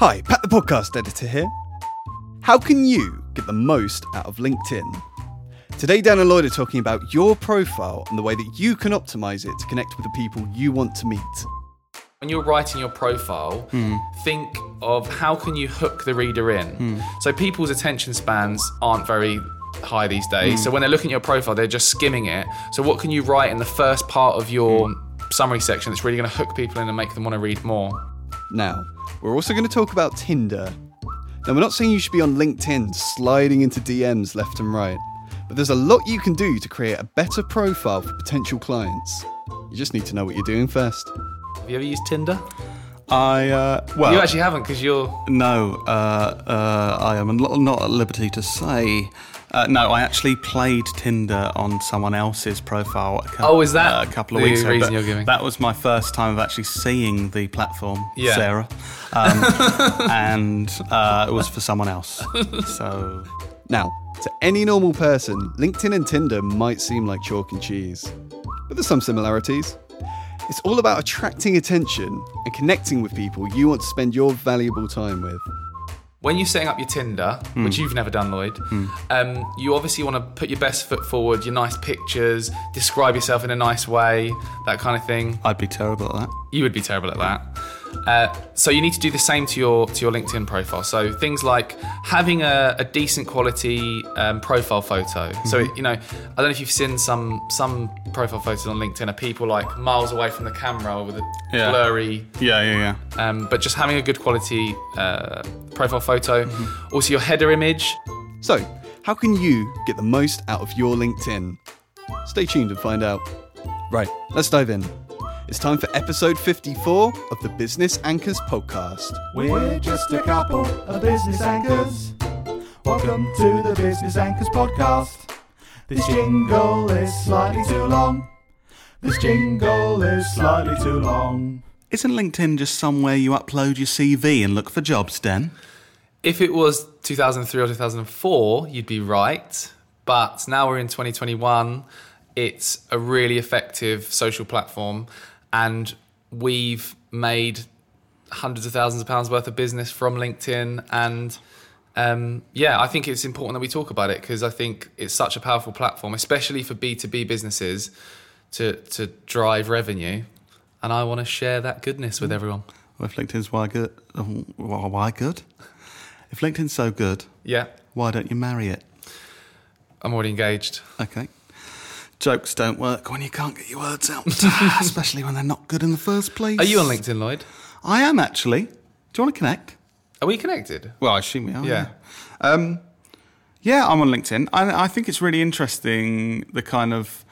Hi, Pat the podcast editor here. How can you get the most out of LinkedIn? Today, Dan and Lloyd are talking about your profile and the way that you can optimize it to connect with the people you want to meet. When you're writing your profile, think of how can you hook the reader in? So people's attention spans aren't very high these days. So when they're looking at your profile, they're just skimming it. So what can you write in the first part of your summary section that's really going to hook people in and make them want to read more? Now, we're also going to talk about Tinder. Now, we're not saying you should be on LinkedIn sliding into DMs left and right, but there's a lot you can do to create a better profile for potential clients. You just need to know what you're doing first. Have you ever used Tinder? Well... You actually haven't, because you're... No, I am not at liberty to say. No, I actually played Tinder on someone else's profile a couple of weeks ago. You're giving? That was my first time of actually seeing the platform, yeah. Sarah. And it was for someone else. So now, to any normal person, LinkedIn and Tinder might seem like chalk and cheese, but there's some similarities. It's all about attracting attention and connecting with people you want to spend your valuable time with. When you're setting up your Tinder, which you've never done, Lloyd, you obviously want to put your best foot forward, your nice pictures, describe yourself in a nice way, that kind of thing. I'd be terrible at that. You would be terrible at that. So you need to do the same to your LinkedIn profile. So things like having a decent quality profile photo. So, I don't know if you've seen some profile photos on LinkedIn of people like miles away from the camera with a blurry... Yeah. But just having a good quality profile photo. Also your header image. So, how can you get the most out of your LinkedIn? Stay tuned and find out. Right, let's dive in. It's time for episode 54 of the Business Anchors podcast. We're just a couple of business anchors. Welcome to the Business Anchors podcast. This jingle is slightly too long. This jingle is slightly too long. Isn't LinkedIn just somewhere you upload your CV and look for jobs, Dan? If it was 2003 or 2004, you'd be right. But now we're in 2021. It's a really effective social platform. And we've made hundreds of thousands of pounds worth of business from LinkedIn. And I think it's important that we talk about it because I think it's such a powerful platform, especially for B2B businesses to drive revenue. And I want to share that goodness with everyone. Well, if LinkedIn's why good? If LinkedIn's so good, why don't you marry it? I'm already engaged. Okay. Jokes don't work when you can't get your words out, especially when they're not good in the first place. Are you on LinkedIn, Lloyd? I am, actually. Do you want to connect? Are we connected? Well, I assume we are. Yeah. I'm on LinkedIn. I think it's really interesting, the kind of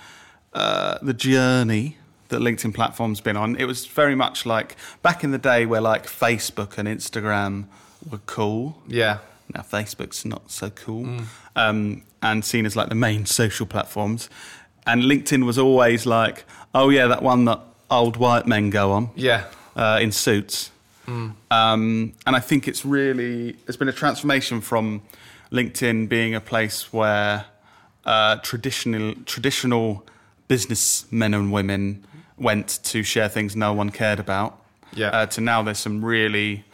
the journey that LinkedIn platform's been on. It was very much like back in the day where like Facebook and Instagram were cool. Yeah. Now Facebook's not so cool. And seen as like the main social platforms. And LinkedIn was always like, oh, yeah, that one that old white men go on in suits. And I think it's been a transformation from LinkedIn being a place where traditional businessmen and women went to share things no one cared about, to now there's some really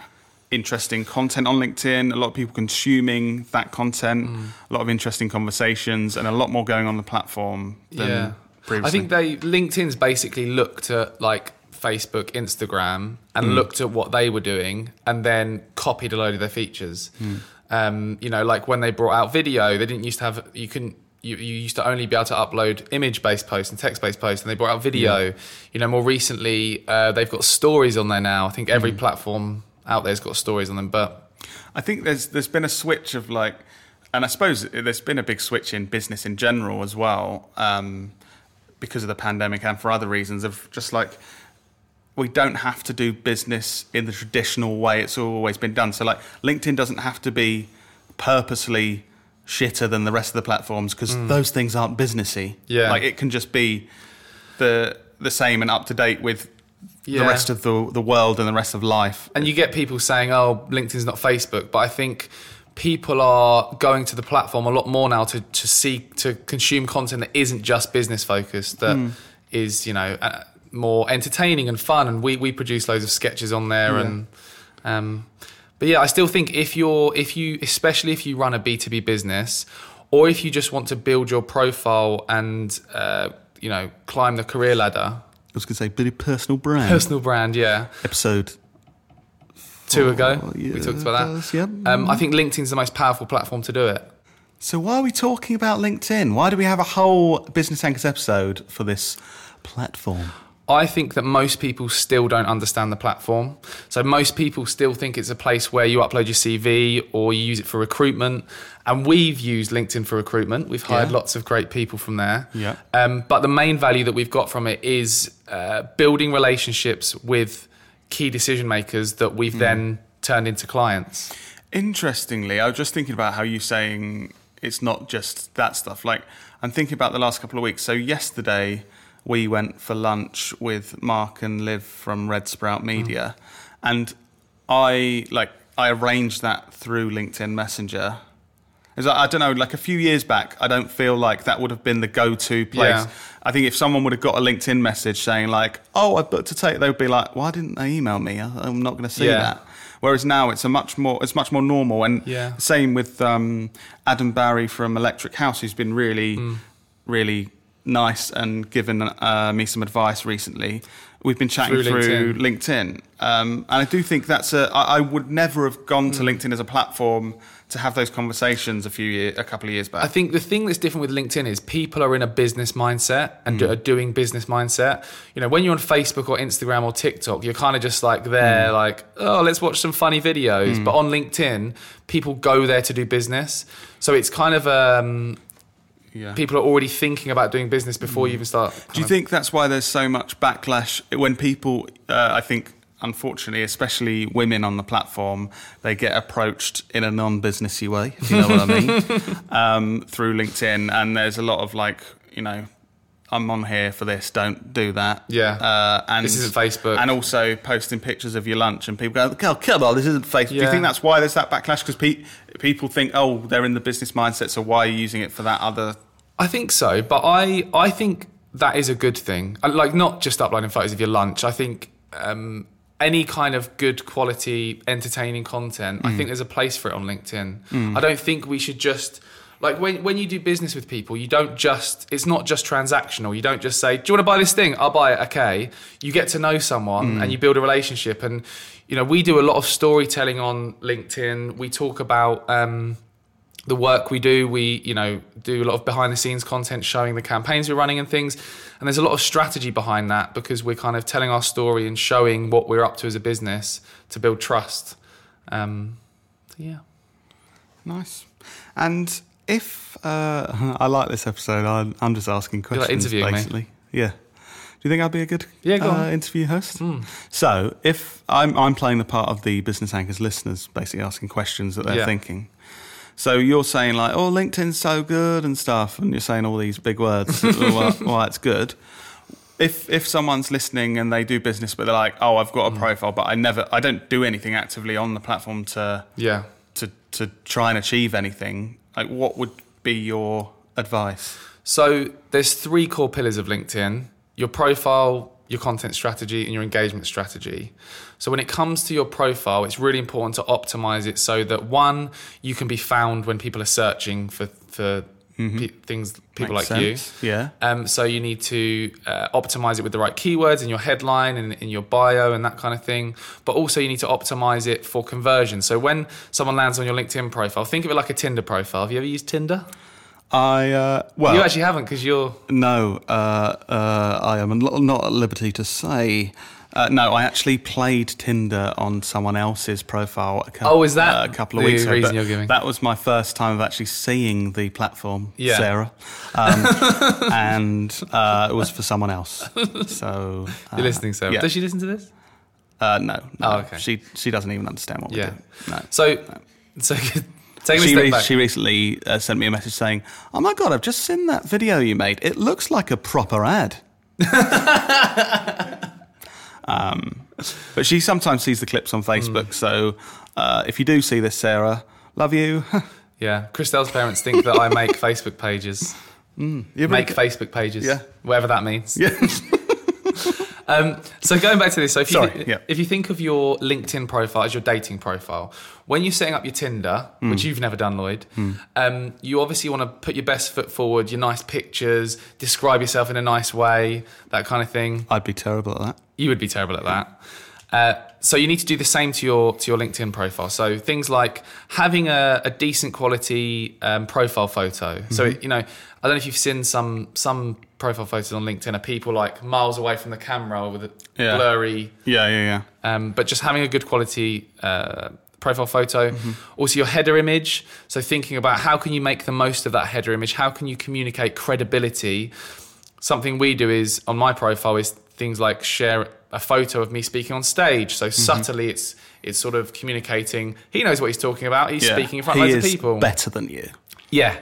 interesting content on LinkedIn, a lot of people consuming that content, a lot of interesting conversations, and a lot more going on the platform than previously. I think LinkedIn's basically looked at like Facebook, Instagram, and looked at what they were doing and then copied a load of their features. Like when they brought out video, they didn't used to have... You used to only be able to upload image-based posts and text-based posts, and they brought out video. More recently, they've got stories on there now. I think every platform out there's got stories on them, but I think there's been a switch of like, and I suppose there's been a big switch in business in general as well, because of the pandemic and for other reasons, of just like, we don't have to do business in the traditional way it's always been done. So like LinkedIn doesn't have to be purposely shitter than the rest of the platforms because those things aren't businessy. Yeah. Like it can just be the same and up to date with the rest of the world and the rest of life. And you get people saying, oh, LinkedIn's not Facebook, but I think people are going to the platform a lot more now to consume content that isn't just business focused, that is, more entertaining and fun. And we produce loads of sketches on there. And, But yeah, I still think especially if you run a B2B business, or if you just want to build your profile and, climb the career ladder. I was going to say, bloody personal brand. Personal brand, yeah. Episode 2 ago, yeah, we talked about that. Yeah. I think LinkedIn's the most powerful platform to do it. So why are we talking about LinkedIn? Why do we have a whole Business Anchors episode for this platform? I think that most people still don't understand the platform. So most people still think it's a place where you upload your CV or you use it for recruitment. And we've used LinkedIn for recruitment. We've hired lots of great people from there. Yeah. But the main value that we've got from it is building relationships with key decision makers that we've then turned into clients. Interestingly, I was just thinking about how you're saying it's not just that stuff. Like, I'm thinking about the last couple of weeks. So yesterday, we went for lunch with Mark and Liv from Red Sprout Media. And I arranged that through LinkedIn Messenger. It's like, I don't know, like a few years back, I don't feel like that would have been the go-to place. Yeah. I think if someone would have got a LinkedIn message saying like, oh, I've booked a date, they would be like, why didn't they email me? I'm not going to see that. Whereas now it's much more normal. And same with Adam Barry from Electric House, who's been really, really nice and given me some advice recently. We've been chatting through LinkedIn. And I do think I would never have gone to LinkedIn as a platform to have those conversations a couple of years back. I think the thing that's different with LinkedIn is people are in a business mindset and are doing business mindset. You know, when you're on Facebook or Instagram or TikTok, you're kind of just like there, like, oh, let's watch some funny videos. But on LinkedIn, people go there to do business. So it's kind of... People are already thinking about doing business before you even start. Do you think that's why there's so much backlash when people, I think, unfortunately, especially women on the platform, they get approached in a non-businessy way, if you know what I mean, through LinkedIn. And there's a lot of I'm on here for this, don't do that. Yeah, and this isn't Facebook. And also posting pictures of your lunch and people go, oh, come on, this isn't Facebook. Yeah. Do you think that's why there's that backlash? Because people think, oh, they're in the business mindset, so why are you using it for that other... I think so, but I think that is a good thing. Like, not just uploading photos of your lunch. I think any kind of good quality, entertaining content, I think there's a place for it on LinkedIn. I don't think we should just... Like when you do business with people, you don't just, it's not just transactional. You don't just say, do you want to buy this thing? I'll buy it. Okay. You get to know someone and you build a relationship. And, we do a lot of storytelling on LinkedIn. We talk about the work we do. We, do a lot of behind the scenes content showing the campaigns we're running and things. And there's a lot of strategy behind that because we're kind of telling our story and showing what we're up to as a business to build trust. Yeah. Nice. And... If I like this episode, I'm just asking questions. You're like interviewing basically. Me. Yeah. Do you think I'd be a good interview host? So if I'm playing the part of the Business Anchors listeners, basically asking questions that they're thinking. So you're saying like, oh, LinkedIn's so good and stuff, and you're saying all these big words. Well, it's good. If someone's listening and they do business, but they're like, oh, I've got a profile, but I don't do anything actively on the platform to try and achieve anything. Like, what would be your advice? So there's 3 core pillars of LinkedIn: your profile, your content strategy, and your engagement strategy. So when it comes to your profile, it's really important to optimize it so that, 1, you can be found when people are searching for things, people Makes like sense. You. Yeah. So you need to optimize it with the right keywords in your headline and in your bio and that kind of thing. But also you need to optimize it for conversion. So when someone lands on your LinkedIn profile, think of it like a Tinder profile. Have you ever used Tinder? You actually haven't because you're... No, I am not at liberty to say... No, I actually played Tinder on someone else's profile a couple of weeks ago. Reason you're giving? That was my first time of actually seeing the platform, Sarah. And it was for someone else. So you're listening, Sarah. Yeah. Does she listen to this? No. Oh, okay. She doesn't even understand what we do. No. So take me step back. She recently sent me a message saying, oh my God, I've just seen that video you made. It looks like a proper ad. But she sometimes sees the clips on Facebook. So if you do see this, Sarah, love you. Yeah. Christelle's parents think that I make Facebook pages. Make Facebook pages. Yeah. Whatever that means. Yeah. So going back to this, so if you think of your LinkedIn profile as your dating profile, when you're setting up your Tinder, which you've never done, Lloyd, you obviously want to put your best foot forward, your nice pictures, describe yourself in a nice way, that kind of thing. I'd be terrible at that. You would be terrible at that. So you need to do the same to your LinkedIn profile. So things like having a decent quality profile photo. Mm-hmm. So, you know, I don't know if you've seen some profile photos on LinkedIn of people like miles away from the camera with a blurry. But just having a good quality profile photo. Mm-hmm. Also your header image. So thinking about how can you make the most of that header image? How can you communicate credibility? Something we do is on my profile is things like share a photo of me speaking on stage. So subtly it's sort of communicating. He knows what he's talking about. He's speaking in front of loads of people. He is better than you. Yeah.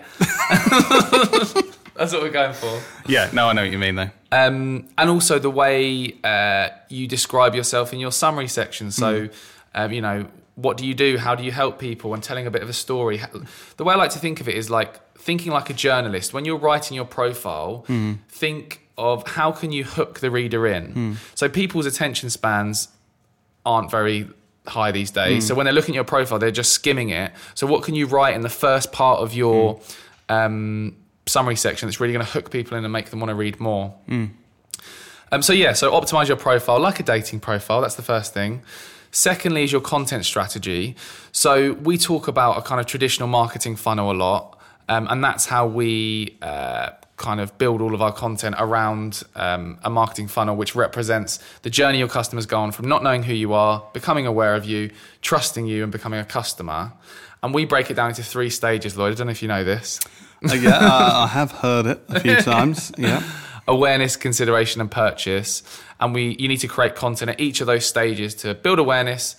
That's what we're going for. Yeah, no, I know what you mean though. And also the way you describe yourself in your summary section. So, you know, what do you do? How do you help people? And telling a bit of a story. The way I like to think of it is like thinking like a journalist. When you're writing your profile, think of how can you hook the reader in? So people's attention spans aren't very high these days. So when they're looking at your profile, they're just skimming it. So what can you write in the first part of your summary section that's really going to hook people in and make them want to read more? So optimize your profile like a dating profile. That's the first thing. Secondly is your content strategy. So we talk about a kind of traditional marketing funnel a lot, and that's how we... kind of build all of our content around a marketing funnel, which represents the journey your customers go on from not knowing who you are, becoming aware of you, trusting you, and becoming a customer. And we break it down into three stages, Lloyd. I don't know if you know this. Yeah, I have heard it a few times. Yeah, awareness, consideration, and purchase. And you need to create content at each of those stages to build awareness,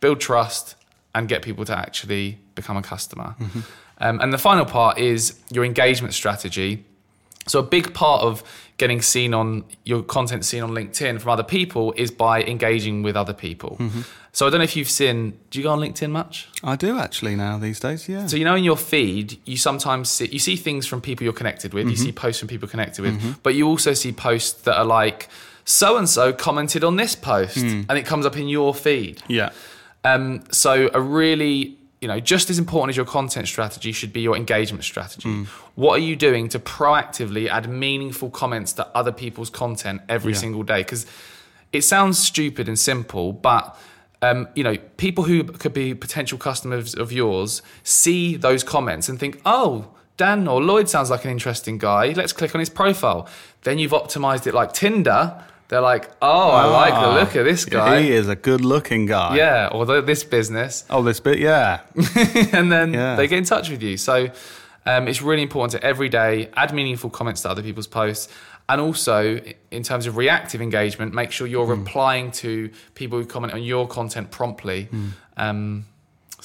build trust, and get people to actually become a customer. Mm-hmm. And the final part is your engagement strategy. So a big part of getting your content seen on LinkedIn from other people is by engaging with other people. Mm-hmm. So I don't know if you've seen, do you go on LinkedIn much? I do actually now these days, yeah. So you know in your feed, you sometimes see things from people you're connected with, you see posts from people connected with, but you also see posts that are like, so-and-so commented on this post and it comes up in your feed. Yeah. So a really... You know, just as important as your content strategy should be your engagement strategy. What are you doing to proactively add meaningful comments to other people's content every single day? Because it sounds stupid and simple, but, you know, people who could be potential customers of yours see those comments and think, oh, Dan or Lloyd sounds like an interesting guy. Let's click on his profile. Then you've optimized it like Tinder. They're like, oh, I like the look of this guy. He is a good-looking guy. Yeah, or this business. Oh, this bit, yeah. And then they get in touch with you. So it's really important to every day add meaningful comments to other people's posts. And also, in terms of reactive engagement, make sure you're replying to people who comment on your content promptly.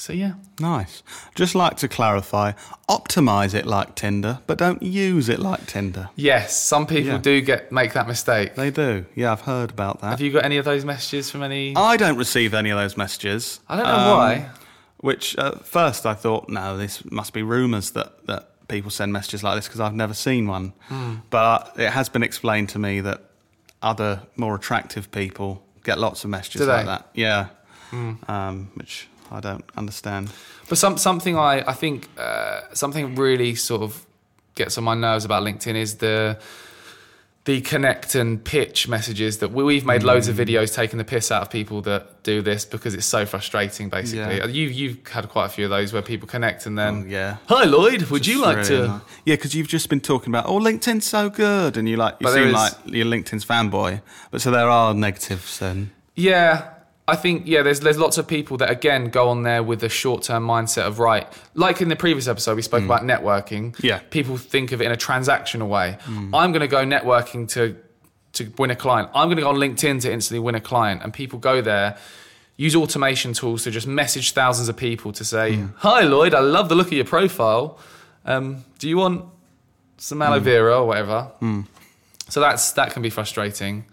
So, yeah. Nice. Just like to clarify, optimise it like Tinder, but don't use it like Tinder. Yes, some people do make that mistake. They do. Yeah, I've heard about that. Have you got any of those messages from any... I don't receive any of those messages. I don't know why. Which, at first, I thought, no, this must be rumours that people send messages like this because I've never seen one. But it has been explained to me that other, more attractive people get lots of messages like that. Yeah. Which... I don't understand. But something I think something really sort of gets on my nerves about LinkedIn is the connect and pitch messages that we've made loads of videos taking the piss out of people that do this because it's so frustrating, basically. Yeah. You've had quite a few of those where people connect and then, hi, Lloyd, would you like to... Nice. Yeah, because you've just been talking about, oh, LinkedIn's so good, and you seem like you're LinkedIn's fanboy. But so there are negatives then. Yeah. I think, there's lots of people that, again, go on there with a short-term mindset of, right, like in the previous episode, we spoke about networking. Yeah. People think of it in a transactional way. I'm going to go networking to win a client. I'm going to go on LinkedIn to instantly win a client. And people go there, use automation tools to just message thousands of people to say, hi, Lloyd, I love the look of your profile. Do you want some aloe vera or whatever? So that can be frustrating.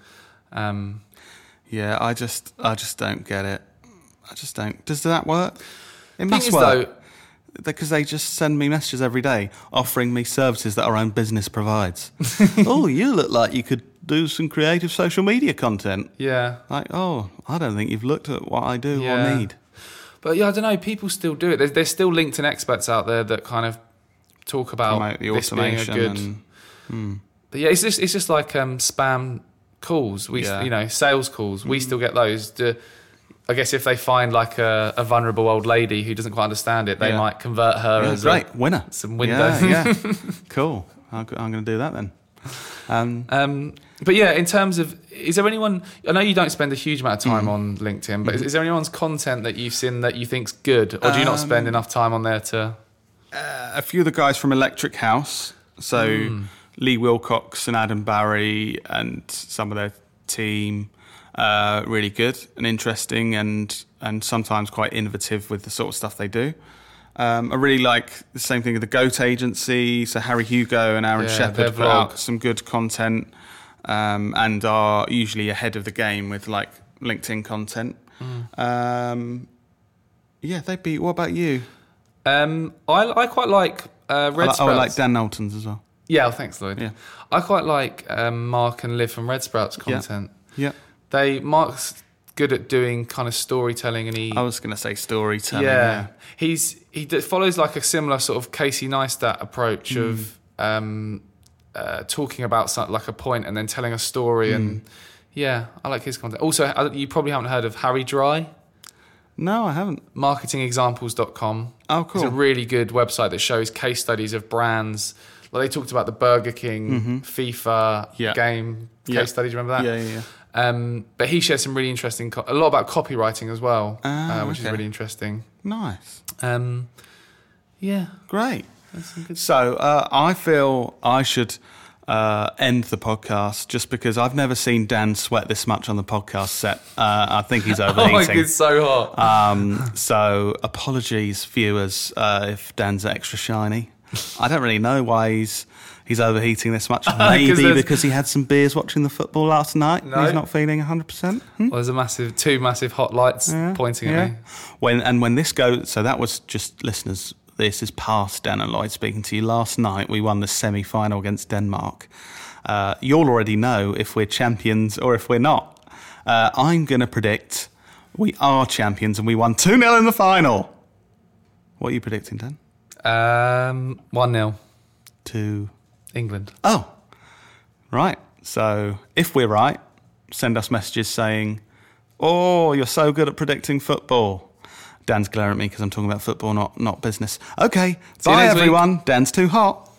Yeah, I just don't get it. I just don't. Does that work? It must work. Because they just send me messages every day offering me services that our own business provides. Oh, you look like you could do some creative social media content. Yeah. Like, oh, I don't think you've looked at what I do or need. But yeah, I don't know, people still do it. There's still LinkedIn experts out there that kind of talk about the this being a good... But yeah, it's just like spam calls. Sales calls. We still get those. I guess if they find like a vulnerable old lady who doesn't quite understand it, they might convert her as great winner. Some windows. Yeah. Cool. I'm going to do that then. But yeah, in terms of, is there anyone? I know you don't spend a huge amount of time on LinkedIn, but is there anyone's content that you've seen that you think's good, or do you not spend enough time on there to? A few of the guys from Electric House, so Lee Wilcox and Adam Barry and some of their team. Really good and interesting and sometimes quite innovative with the sort of stuff they do. I really like the same thing with the Goat Agency. So Harry Hugo and Aaron Shepherd put out some good content and are usually ahead of the game with like LinkedIn content. They'd be... What about you? I quite like Red Sprouts. I like Dan Nolton's as well. Yeah, thanks, Lloyd. Yeah. I quite like Mark and Liv from Red Sprouts content. Yeah. Mark's good at doing kind of storytelling, and I was going to say storytelling. Yeah. He follows like a similar sort of Casey Neistat approach of talking about something, like a point, and then telling a story. And yeah, I like his content. Also, you probably haven't heard of Harry Dry. No, I haven't. Marketingexamples.com. Oh, cool. It's a really good website that shows case studies of brands. Like they talked about the Burger King, FIFA game case studies. Remember that? Yeah. But he shares some really interesting, a lot about copywriting as well, which is really interesting. Nice. Great. That's some good. So I feel I should end the podcast just because I've never seen Dan sweat this much on the podcast set. I think he's overheating. Oh, my goodness, so hot. So apologies, viewers, if Dan's extra shiny. I don't really know why he's overheating this much. Maybe because he had some beers watching the football last night. No. And he's not feeling 100%. Well, there's two massive hot lights pointing at me. When this goes... So that was just, listeners, this is past Dan and Lloyd speaking to you. Last night we won the semi-final against Denmark. You'll already know if we're champions or if we're not. I'm going to predict we are champions and we won 2-0 in the final. What are you predicting, Dan? 1-0 to England. Oh, right. So if we're right, send us messages saying, "Oh, you're so good at predicting football." Dan's glaring at me because I'm talking about football, not business. Okay, bye everyone. Dan's too hot.